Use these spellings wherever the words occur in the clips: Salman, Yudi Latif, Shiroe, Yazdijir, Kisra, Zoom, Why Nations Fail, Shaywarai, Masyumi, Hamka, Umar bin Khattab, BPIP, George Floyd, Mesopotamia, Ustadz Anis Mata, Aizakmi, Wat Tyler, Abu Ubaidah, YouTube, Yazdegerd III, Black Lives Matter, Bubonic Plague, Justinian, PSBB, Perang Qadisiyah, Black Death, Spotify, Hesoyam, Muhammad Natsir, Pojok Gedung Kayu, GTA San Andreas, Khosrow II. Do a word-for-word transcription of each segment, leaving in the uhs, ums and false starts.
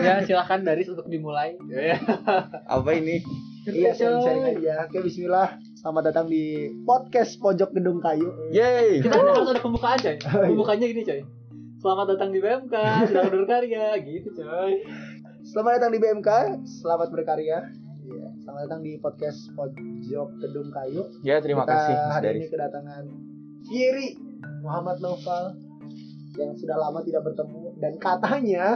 Ya silakan Daris untuk dimulai. Apa ini? Iya, sharing-sharing aja. Oke, bismillah. Selamat datang di podcast Pojok Gedung Kayu. Yeay. Kita oh. harus ada pembukaan, coy. Pembukaannya gini, coy. Selamat datang di B M K, selamat berkarya, gitu, coy. Selamat datang di B M K, selamat berkarya. Iya, selamat datang di podcast Pojok Gedung Kayu. Ya, terima Kita kasih. Kita hari ini kedatangan Kiri Muhammad Naufal yang sudah lama tidak bertemu dan katanya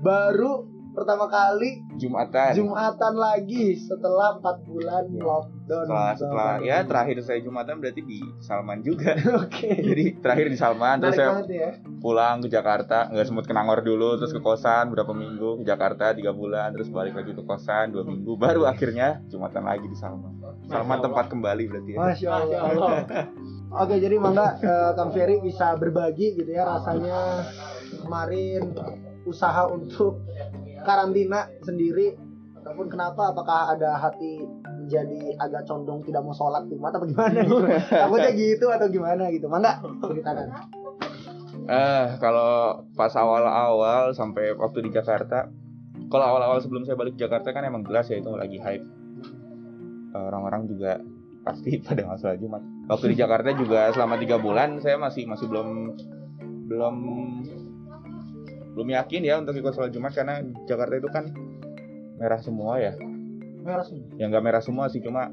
baru pertama kali Jumatan Jumatan lagi setelah empat bulan ya. Lockdown setelah, setelah ya terakhir saya Jumatan berarti di Salman juga. Oke. Okay. Jadi terakhir di Salman. Menarik. Terus saya ya. pulang ke Jakarta, nggak semut ke Nangor dulu, terus ke kosan berapa minggu, ke Jakarta tiga bulan, terus balik lagi ke kosan dua minggu, baru akhirnya Jumatan lagi di Salman. Salman tempat kembali berarti ya. Masya Allah, Masya Allah. Oke, jadi mangga uh, Kang Ferry bisa berbagi gitu ya rasanya kemarin usaha untuk karantina sendiri ataupun kenapa, apakah ada hati menjadi agak condong tidak mau sholat Jumat atau gimana gitu, takutnya gitu atau gimana gitu, mangga ceritakan. Eh kalau pas awal-awal sampai waktu di Jakarta, kalau awal-awal sebelum saya balik ke Jakarta kan emang jelas ya itu lagi hype, orang-orang juga pasti pada nggak sholat Jumat. Waktu di Jakarta juga selama tiga bulan saya masih masih belum belum belum yakin ya untuk ikut sholat Jumat karena Jakarta itu kan merah semua ya. Merah semua. Ya nggak merah semua sih, cuma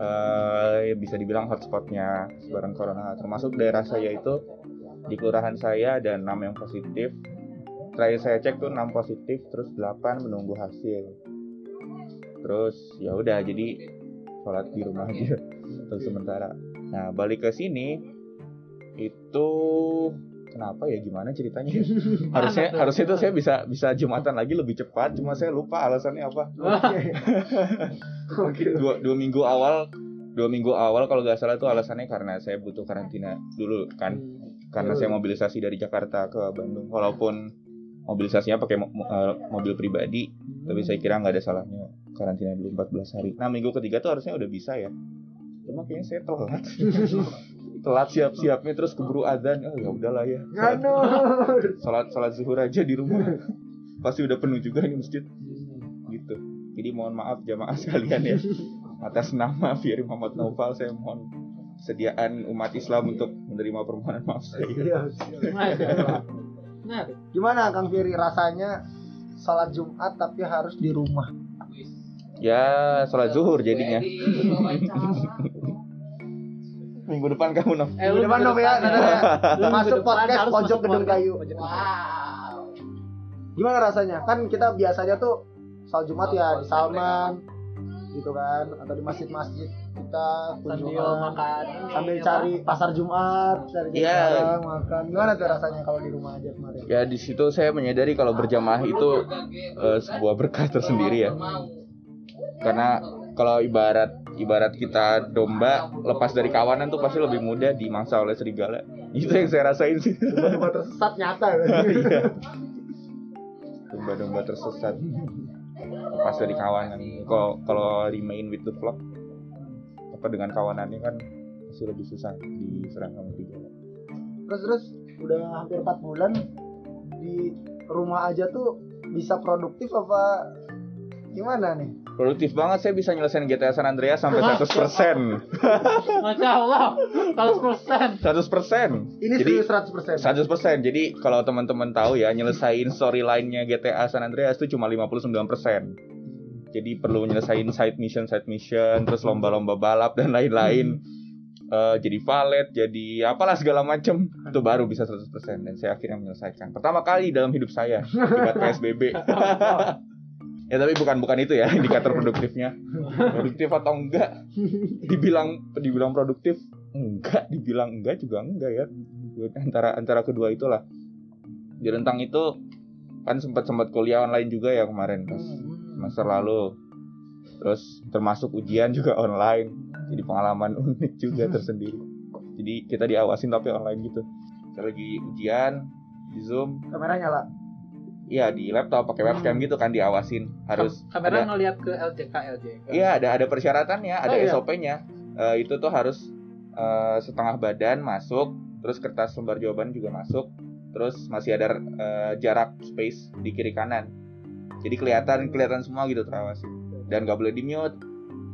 uh, ya bisa dibilang hotspotnya sebaran corona. Termasuk daerah saya itu di kelurahan saya ada enam yang positif. Terakhir saya cek tuh enam positif, terus delapan menunggu hasil. Terus ya udah jadi sholat di rumah aja untuk sementara. Nah balik ke sini itu kenapa ya, gimana ceritanya? harusnya harusnya tuh saya bisa bisa Jumatan lagi lebih cepat, cuma saya lupa alasannya apa. dua, dua minggu awal dua minggu awal kalau nggak salah tuh alasannya karena saya butuh karantina dulu kan, hmm. karena saya mobilisasi dari Jakarta ke Bandung, walaupun mobilisasinya pakai mo, uh, mobil pribadi, hmm. tapi saya kira nggak ada salahnya karantina dulu empat belas hari. Nah minggu ketiga tuh harusnya udah bisa ya, cuma kayaknya saya telat. Telat siap-siapnya, terus keburu adzan. Oh ya udahlah ya. Salat salat zuhur aja di rumah. Pasti udah penuh juga ini masjid. Gitu. Jadi mohon maaf jamaah sekalian ya. Atas nama Ferry Muhammad Naufal saya mohon kesediaan umat Islam untuk menerima permohonan maaf saya. Nah, gimana Kang Ferry rasanya salat Jumat tapi harus di rumah? Ya, salat zuhur jadinya. Minggu depan kamu Nov. Eh, minggu depan Nov ya, ya. Masuk podcast Pojok Gedung Kayu. Wow. Gimana rasanya? Kan kita biasanya tuh salat Jumat ya di Salman gitu kan, atau di masjid-masjid kita kunjungan, makan, sambil cari pasar Jumat, cari jalan, makan. Gimana tuh rasanya kalau di rumah aja kemarin? Ya di situ saya menyadari kalau berjamaah itu uh, sebuah berkah tersendiri ya. Karena kalau ibarat Ibarat kita domba lepas dari kawanan tuh pasti lebih mudah dimangsa oleh serigala. Itu yang saya rasain sih. Domba-domba tersesat nyata. Domba-domba tersesat lepas dari kawanan. Kalau kalau remain with the flock, apa dengan kawanannya kan masih lebih susah diserang sama serigala. Terus terus udah hampir empat bulan di rumah aja tuh bisa produktif apa gimana nih? Produktif banget, saya bisa nyelesain G T A San Andreas sampai seratus persen. Masya Allah, seratus persen. seratus persen. Ini jadi, seratus persen. seratus persen. Jadi kalau teman-teman tahu ya, nyelesain storyline-nya G T A San Andreas itu cuma lima puluh sembilan persen. Jadi perlu nyelesain side mission, side mission, terus lomba-lomba balap dan lain-lain. Uh, jadi valet, jadi apalah segala macem. Itu baru bisa seratus persen dan saya akhirnya menyelesaikan. Pertama kali dalam hidup saya akibat P S B B. Ya tapi bukan bukan itu ya indikator produktifnya. Produktif atau enggak? Dibilang dibilang produktif enggak, dibilang enggak juga enggak ya. Antara antara kedua itulah. Di rentang itu kan sempat sempat kuliah online juga ya kemarin pas semester lalu. Terus termasuk ujian juga online. Jadi pengalaman unik juga tersendiri. Jadi kita diawasin tapi online gitu. Kita lagi ujian di Zoom. Kamera nyala. Iya di laptop pakai webcam hmm. gitu kan diawasin, harus kamera ada, ngeliat ke L J K L J K. Iya ada ada persyaratannya, ada oh, S O P-nya. Iya. Uh, itu tuh harus uh, setengah badan masuk, terus kertas lembar jawaban juga masuk, terus masih ada uh, jarak space di kiri kanan, jadi kelihatan kelihatan semua gitu, terawasi dan nggak boleh di mute.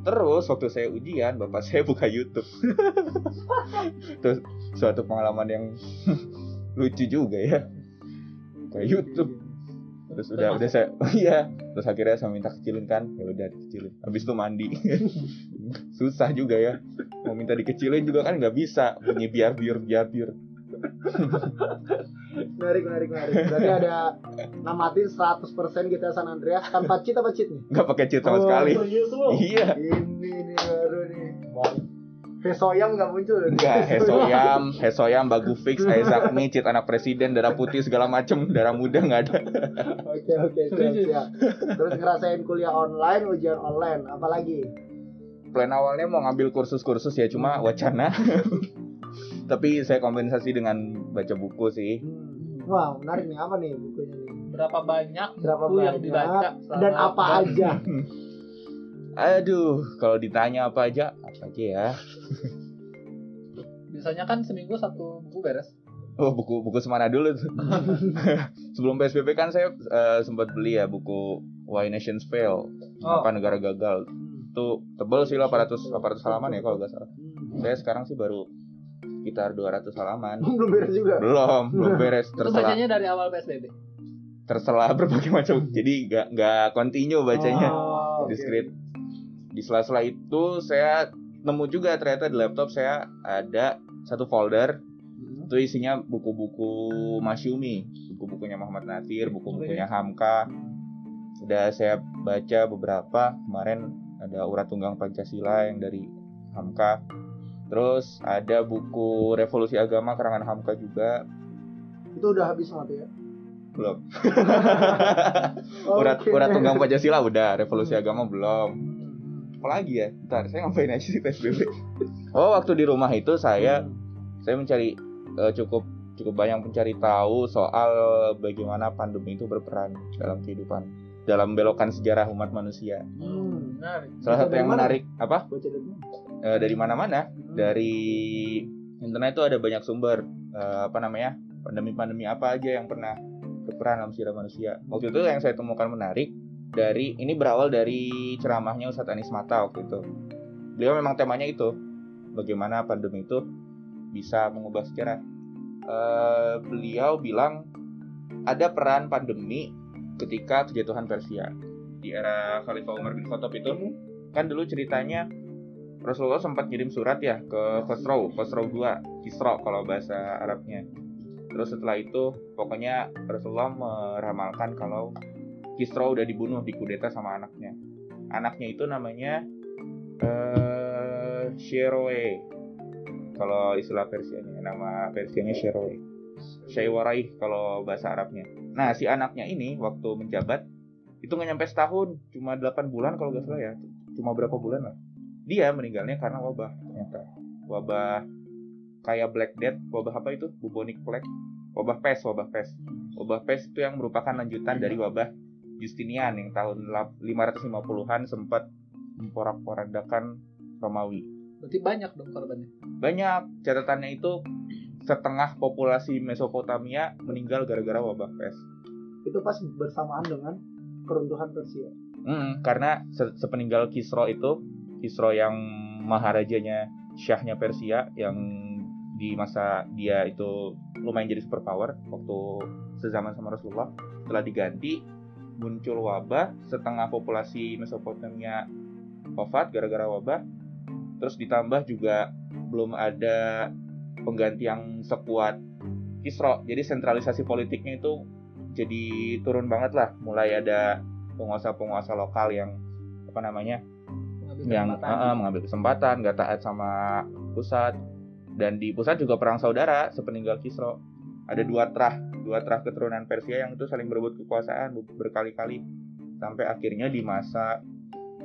Terus waktu saya ujian, bapak saya buka YouTube. Terus suatu pengalaman yang lucu juga ya, buka YouTube. Terus udah udah saya, oh iya, terus akhirnya saya minta kecilin kan, ya udah dikecilin. Habis itu mandi, susah juga ya, mau minta dikecilin juga kan nggak bisa, bunyi biar biar biar biar. Menarik, menarik, menarik. Berarti ada namatin seratus persen G T A San Andreas tanpa cheat apa cheat nih? Gak pakai cheat sama oh, sekali. Iya. Ini nih baru nih. Hesoyam gak muncul. Enggak, Hesoyam, Hesoyam, Bagu Fix, Aizakmi, cheat anak presiden, darah putih segala macem, darah muda gak ada. Oke, oke, siap. Terus ngerasain kuliah online, ujian online, apalagi? Plan awalnya mau ngambil kursus-kursus ya, cuma wacana. Tapi saya kompensasi dengan baca buku sih. Wah, wow, menarik nih, apa nih bukunya nih? Berapa banyak Berapa buku banyak yang dibaca dan apa tahun. aja? Aduh, kalau ditanya apa aja, apa aja ya? Biasanya kan seminggu satu buku beres. Oh, buku-buku semana dulu tuh. Sebelum P S B B kan saya uh, sempat beli ya buku Why Nations Fail, Kenapa oh. Negara Gagal. Itu tebel sih delapan ratus halaman ya kalau nggak salah. Hmm. Saya sekarang sih baru sekitar dua ratus halaman. Belum beres juga? Belum, belum beres. Terus bacanya dari awal P S B B? Terselah berbagai macam. Jadi gak, gak continue bacanya. Oh, di script. Okay. Di sela-sela itu saya nemu juga ternyata di laptop saya ada satu folder. Hmm. Itu isinya buku-buku Masyumi. Buku-bukunya Muhammad Natsir, buku-bukunya Hamka. Udah saya baca beberapa. Kemarin ada Ura Tunggang Pancasila yang dari Hamka. Terus ada buku Revolusi Agama karangan Hamka juga. Itu udah habis mati ya? Belum. Urat okay. Urat Tunggang Pancasila udah, Revolusi Agama belum. Apalagi ya? Bentar, saya ngapain aja sih P S B B? Oh, waktu di rumah itu saya hmm. saya mencari uh, cukup cukup banyak mencari tahu soal bagaimana pandemi itu berperan dalam kehidupan, dalam belokan sejarah umat manusia. Hmm, menarik. Salah satu yang menarik apa? Uh, dari mana-mana, hmm. dari internet itu ada banyak sumber, uh, apa namanya, pandemi-pandemi apa aja yang pernah berperan dalam sejarah manusia. Waktu itu yang saya temukan menarik dari ini berawal dari ceramahnya Ustadz Anis Mata waktu itu. Beliau memang temanya itu, bagaimana pandemi itu bisa mengubah sejarah. Uh, beliau bilang ada peran pandemi ketika kejatuhan Persia di era Khalifah Umar bin Khattab itu, hmm. kan dulu ceritanya Rasulullah sempat ngirim surat ya ke Khosrow, Khosrow kedua, Kisra kalau bahasa Arabnya. Terus setelah itu pokoknya Rasulullah meramalkan kalau Kisra udah dibunuh, dikudeta sama anaknya. Anaknya itu namanya uh, Shiroe. Kalau istilah Persianya, nama Persianya Shiroe. Shaywarai kalau bahasa Arabnya. Nah, si anaknya ini waktu menjabat itu enggak nyampe setahun, cuma delapan bulan kalau enggak salah ya. Cuma berapa bulan lah. Dia meninggalnya karena wabah, ternyata wabah kayak Black Death, wabah apa itu? Bubonic Plague, wabah pes, wabah pes, wabah pes itu yang merupakan lanjutan dari wabah Justinian yang tahun lima ratus lima puluhan sempat memporak-porandakan Romawi. Berarti banyak dong korbannya? Banyak, catatannya itu setengah populasi Mesopotamia meninggal gara-gara wabah pes. Itu pas bersamaan dengan keruntuhan Persia. Hmm, karena se- sepeninggal Kisra itu. Kisra yang maharajanya syahnya Persia yang di masa dia itu lumayan jadi superpower waktu sezaman sama Rasulullah, telah diganti, muncul wabah, setengah populasi Mesopotamia wafat gara-gara wabah. Terus ditambah juga belum ada pengganti yang sekuat Kisra, jadi sentralisasi politiknya itu jadi turun banget lah. Mulai ada penguasa-penguasa lokal yang apa namanya yang uh, mengambil kesempatan, gak taat sama pusat. Dan di pusat juga perang saudara sepeninggal Kisra. Ada dua trah, dua trah keturunan Persia yang itu saling berebut kekuasaan berkali-kali sampai akhirnya di masa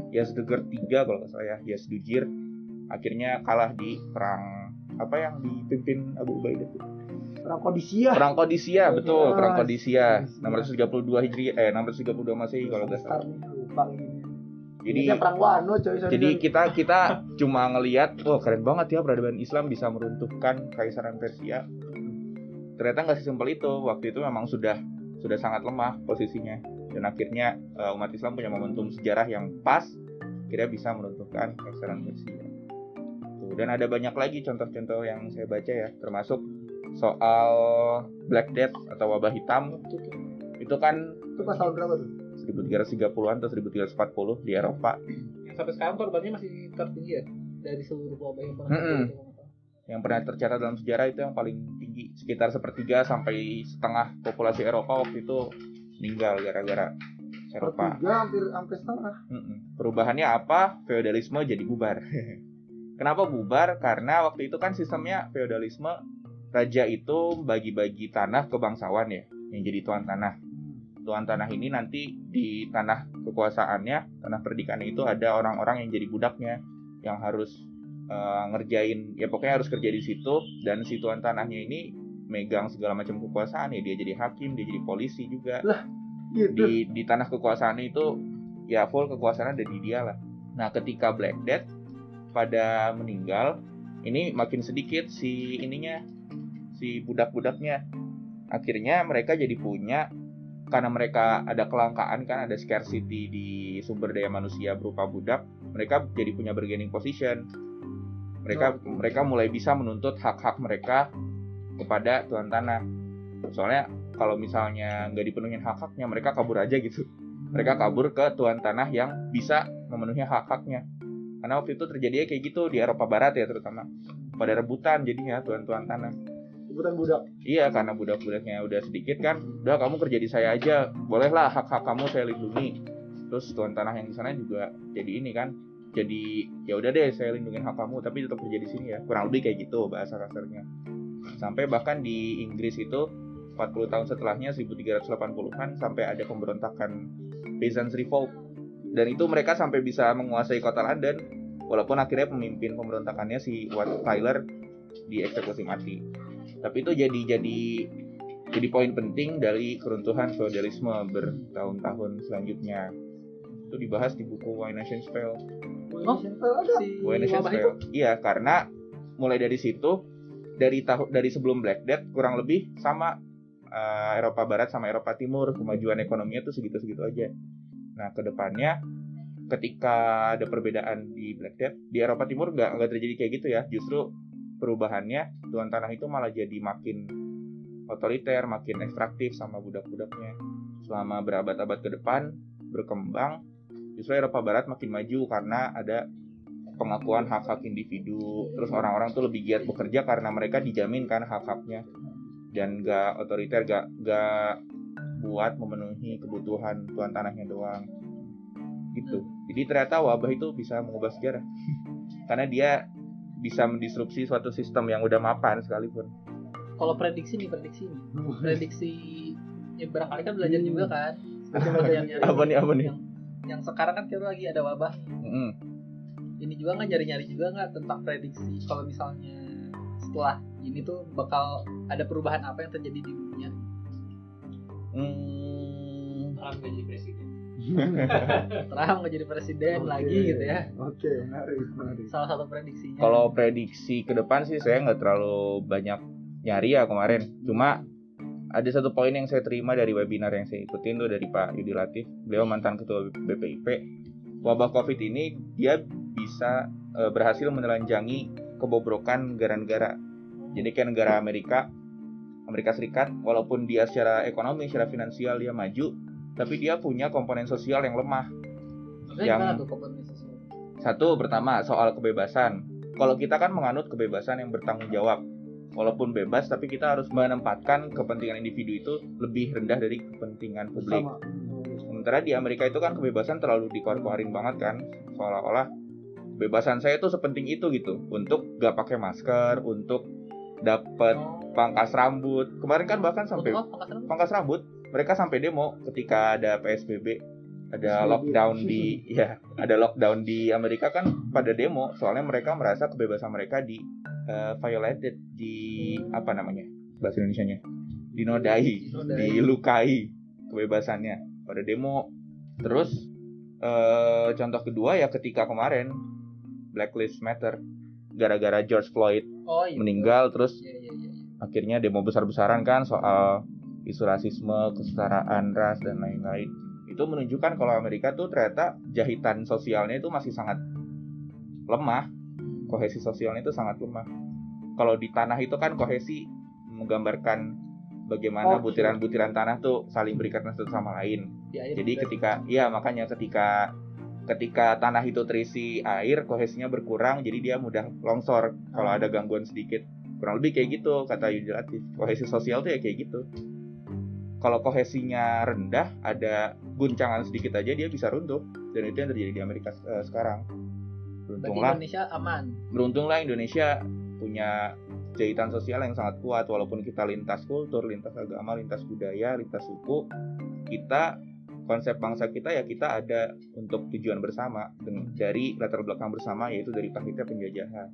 Yazdegerd ketiga kalau nggak salah ya, Yazdijir akhirnya kalah di perang apa yang dipimpin Abu Ubaidah. Perang Qadisiyah. Perang Qadisiyah, betul, Perang Qadisiyah. enam ratus tiga puluh dua Hijriah eh enam ratus tiga puluh dua Masehi kalau nggak salah. Lupa ini. Jadi perang Wano, coy, sorry, jadi sorry. kita kita cuma ngelihat, wah oh, keren banget ya peradaban Islam bisa meruntuhkan Kaisaran Persia. Ternyata nggak sesimpel itu. Waktu itu memang sudah sudah sangat lemah posisinya. Dan akhirnya uh, umat Islam punya momentum sejarah yang pas, kira bisa meruntuhkan Kaisaran Persia. Tuh, dan ada banyak lagi contoh-contoh yang saya baca ya, termasuk soal Black Death atau wabah hitam. Itu kan itu pas tahun berapa tuh? seribu tiga ratus tiga puluhan atau seribu tiga ratus empat puluh di Eropa. Yang sampai sekarang korbannya masih tertinggi ya dari seluruh wabah yang pernah mm-hmm. terjadi. Yang pernah tercatat dalam sejarah itu yang paling tinggi, sekitar sepertiga sampai setengah populasi Eropa waktu itu meninggal gara-gara Eropa. Sepertiga hampir hampir setengah. Mm-hmm. Perubahannya apa? Feodalisme jadi bubar. Kenapa bubar? Karena waktu itu kan sistemnya feodalisme, raja itu bagi-bagi tanah ke bangsawan ya, yang jadi tuan tanah. Tuan tanah ini nanti di tanah kekuasaannya, tanah perdikannya itu ada orang-orang yang jadi budaknya, yang harus uh, ngerjain, ya pokoknya harus kerja di situ. Dan si tuan tanahnya ini megang segala macam kekuasaan ya, dia jadi hakim, dia jadi polisi juga. Lah, gitu. Di di tanah kekuasaannya itu ya full kekuasaan ada di dia lah. Nah, ketika Black Death pada meninggal, ini makin sedikit si ininya, si budak-budaknya. Akhirnya mereka jadi punya, karena mereka ada kelangkaan kan, ada scarcity di sumber daya manusia berupa budak, mereka jadi punya bargaining position. Mereka oh. mereka mulai bisa menuntut hak-hak mereka kepada tuan tanah. Soalnya kalau misalnya nggak dipenuhin hak-haknya, mereka kabur aja gitu. Mereka kabur ke tuan tanah yang bisa memenuhi hak-haknya. Karena waktu itu terjadinya kayak gitu di Eropa Barat ya terutama. Pada rebutan jadinya tuan-tuan tanah. Bukan budak. Iya, karena budak-budaknya udah sedikit kan. Udah, kamu kerja di saya aja. Bolehlah hak-hak kamu saya lindungi. Terus tuan tanah yang di sana juga jadi ini kan. Jadi ya udah deh saya lindungin hak kamu tapi tetap kerja di sini ya. Kurang lebih kayak gitu bahasa kasarnya. Sampai bahkan di Inggris itu empat puluh tahun setelahnya seribu tiga ratus delapan puluhan sampai ada pemberontakan Peasants Revolt. Dan itu mereka sampai bisa menguasai kota London walaupun akhirnya pemimpin pemberontakannya si Wat Tyler dieksekusi mati. Tapi itu jadi jadi jadi poin penting dari keruntuhan feodalisme bertahun-tahun selanjutnya. Itu dibahas di buku Why Nations Fail. Oh, si Why Nations Fail. Iya, karena mulai dari situ, dari tahu dari sebelum Black Death kurang lebih sama uh, Eropa Barat sama Eropa Timur, kemajuan ekonominya tuh segitu-segitu aja. Nah, kedepannya ketika ada perbedaan di Black Death, di Eropa Timur nggak nggak terjadi kayak gitu ya, justru perubahannya tuan tanah itu malah jadi makin otoriter, makin ekstraktif sama budak-budaknya. Selama berabad-abad ke depan berkembang, justru Eropa Barat makin maju karena ada pengakuan hak-hak individu. Terus orang-orang tuh lebih giat bekerja karena mereka dijaminkan hak-haknya dan gak otoriter, gak gak buat memenuhi kebutuhan tuan tanahnya doang. Gitu. Jadi ternyata wabah itu bisa mengubah sejarah karena dia bisa mendisrupsi suatu sistem yang udah mapan sekalipun. Kalau prediksi nih, prediksi nih. Prediksi ya barangkali kan belajar juga kan. Nyari apa nih, apa nih? Yang, yang sekarang kan kita lagi ada wabah. Mm-hmm. Ini juga nggak nyari-nyari juga nggak tentang prediksi kalau misalnya setelah ini tuh bakal ada perubahan apa yang terjadi di dunia? Hmm, Trump jadi presiden. Trump nggak jadi presiden okay. lagi gitu ya. Oke, okay, menarik, menarik. Salah satu prediksinya. Kalau prediksi ke depan sih saya nggak terlalu banyak nyari ya kemarin. Cuma ada satu poin yang saya terima dari webinar yang saya ikutin tuh dari Pak Yudi Latif. Beliau mantan ketua B P I P. Wabah COVID ini dia bisa e, berhasil menelanjangi kebobrokan negara-negara. Jadi kayak negara Amerika, Amerika Serikat, walaupun dia secara ekonomi, secara finansial dia maju, tapi dia punya komponen sosial yang lemah. Maksudnya yang tuh, komponen sosial? Satu, pertama soal kebebasan. Kalau kita kan menganut kebebasan yang bertanggung jawab, walaupun bebas tapi kita harus menempatkan kepentingan individu itu lebih rendah dari kepentingan publik. Sama. Sementara di Amerika itu kan kebebasan terlalu dikor-korin banget kan, seolah-olah kebebasan saya itu sepenting itu gitu, untuk gak pakai masker, untuk dapat pangkas rambut. Kemarin kan bahkan sampai pangkas rambut. Mereka sampai demo ketika ada P S B B, ada lockdown di, ya, ada lockdown di Amerika kan pada demo. Soalnya mereka merasa kebebasan mereka di uh, violated, di apa namanya bahasa Indonesianya, dinodai, dinodai, dilukai kebebasannya pada demo. Terus Uh, contoh kedua ya ketika kemarin Black Lives Matter, gara-gara George Floyd oh, iya, meninggal, iya, terus iya, iya, iya. akhirnya demo besar-besaran kan soal isu rasisme, kesetaraan ras dan lain-lain. Itu menunjukkan kalau Amerika tuh ternyata jahitan sosialnya itu masih sangat lemah, kohesi sosialnya itu sangat lemah. Kalau di tanah itu kan kohesi menggambarkan bagaimana oh, butiran-butiran tanah tuh saling berikatan satu sama lain. Ya, jadi bener. ketika ya makanya ketika ketika tanah itu terisi air, kohesinya berkurang, jadi dia mudah longsor kalau ada gangguan sedikit. Kurang lebih kayak gitu kata Yudi Latif. Kohesi sosial tuh ya kayak gitu. Kalau kohesinya rendah, ada guncangan sedikit aja dia bisa runtuh. Dan itu yang terjadi di Amerika uh, sekarang. Beruntunglah Indonesia aman. Beruntunglah Indonesia punya jahitan sosial yang sangat kuat, walaupun kita lintas kultur, lintas agama, lintas budaya, lintas suku, kita konsep bangsa kita ya kita ada untuk tujuan bersama dengan, dari latar belakang bersama yaitu dari pahitnya penjajahan.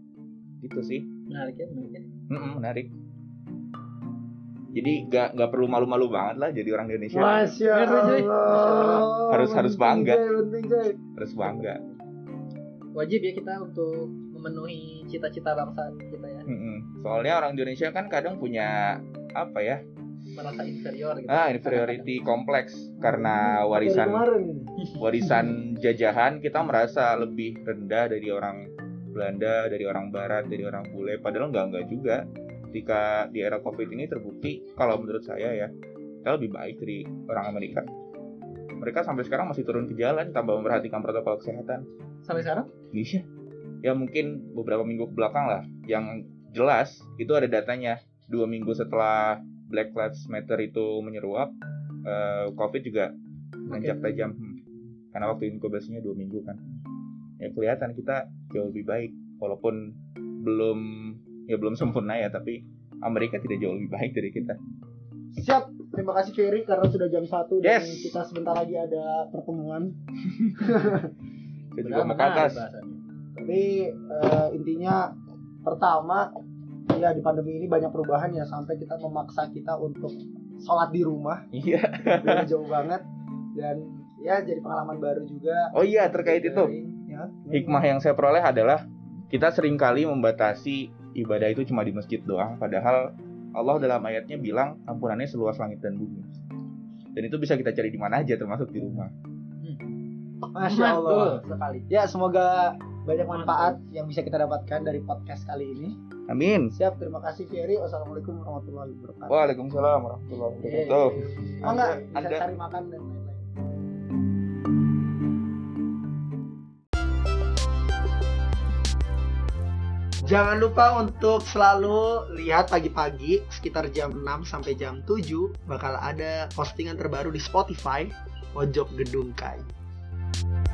Gitu sih. Menarik ya, menarik. Mm-mm, menarik. Jadi gak gak perlu malu-malu banget lah jadi orang Indonesia. Masya Allah. Harus harus bangga. Harus bangga. Wajib ya kita untuk memenuhi cita-cita bangsa kita ya. Mm-hmm. Soalnya orang Indonesia kan kadang punya apa ya? Merasa inferior gitu. Ah, inferiority kompleks hmm. karena warisan warisan jajahan kita merasa lebih rendah dari orang Belanda, dari orang barat, dari orang bule, padahal enggak enggak juga. Ketika di era Covid ini terbukti kalau menurut saya ya, kita lebih baik dari orang Amerika. Mereka sampai sekarang masih turun ke jalan tanpa memperhatikan protokol kesehatan. Sampai sekarang? Iya. Ya mungkin beberapa minggu kebelakang lah. Yang jelas itu ada datanya. Dua minggu setelah Black Lives Matter itu menyeruak, uh, Covid juga menanjak okay. tajam. Karena waktu inkubasinya dua minggu kan. Ya kelihatan kita jauh lebih baik. Walaupun belum ya belum sempurna ya, tapi Amerika tidak jauh lebih baik dari kita. Siap. Terima kasih Ferry karena sudah jam satu yes. dan kita sebentar lagi ada pertemuan. Saya juga mau ke atas. Tapi uh, intinya pertama ya di pandemi ini banyak perubahan ya sampai kita memaksa kita untuk sholat di rumah. Iya. Yeah. Jauh banget dan ya jadi pengalaman baru juga. Oh iya terkait dari, itu. Ya, hikmah yang saya peroleh adalah kita seringkali membatasi ibadah itu cuma di masjid doang. Padahal Allah dalam ayatnya bilang ampunannya seluas langit dan bumi. Dan itu bisa kita cari di mana aja termasuk di rumah. Masya Allah sekali. Ya semoga banyak manfaat yang bisa kita dapatkan dari podcast kali ini. Amin. Siap, terima kasih Ferry. Wassalamualaikum warahmatullahi wabarakatuh. Waalaikumsalam warahmatullahi wabarakatuh. Oh enggak, bisa cari makan dan lain-lain. Jangan lupa untuk selalu lihat pagi-pagi sekitar jam enam sampai jam tujuh bakal ada postingan terbaru di Spotify Pojok Gedung Kayu.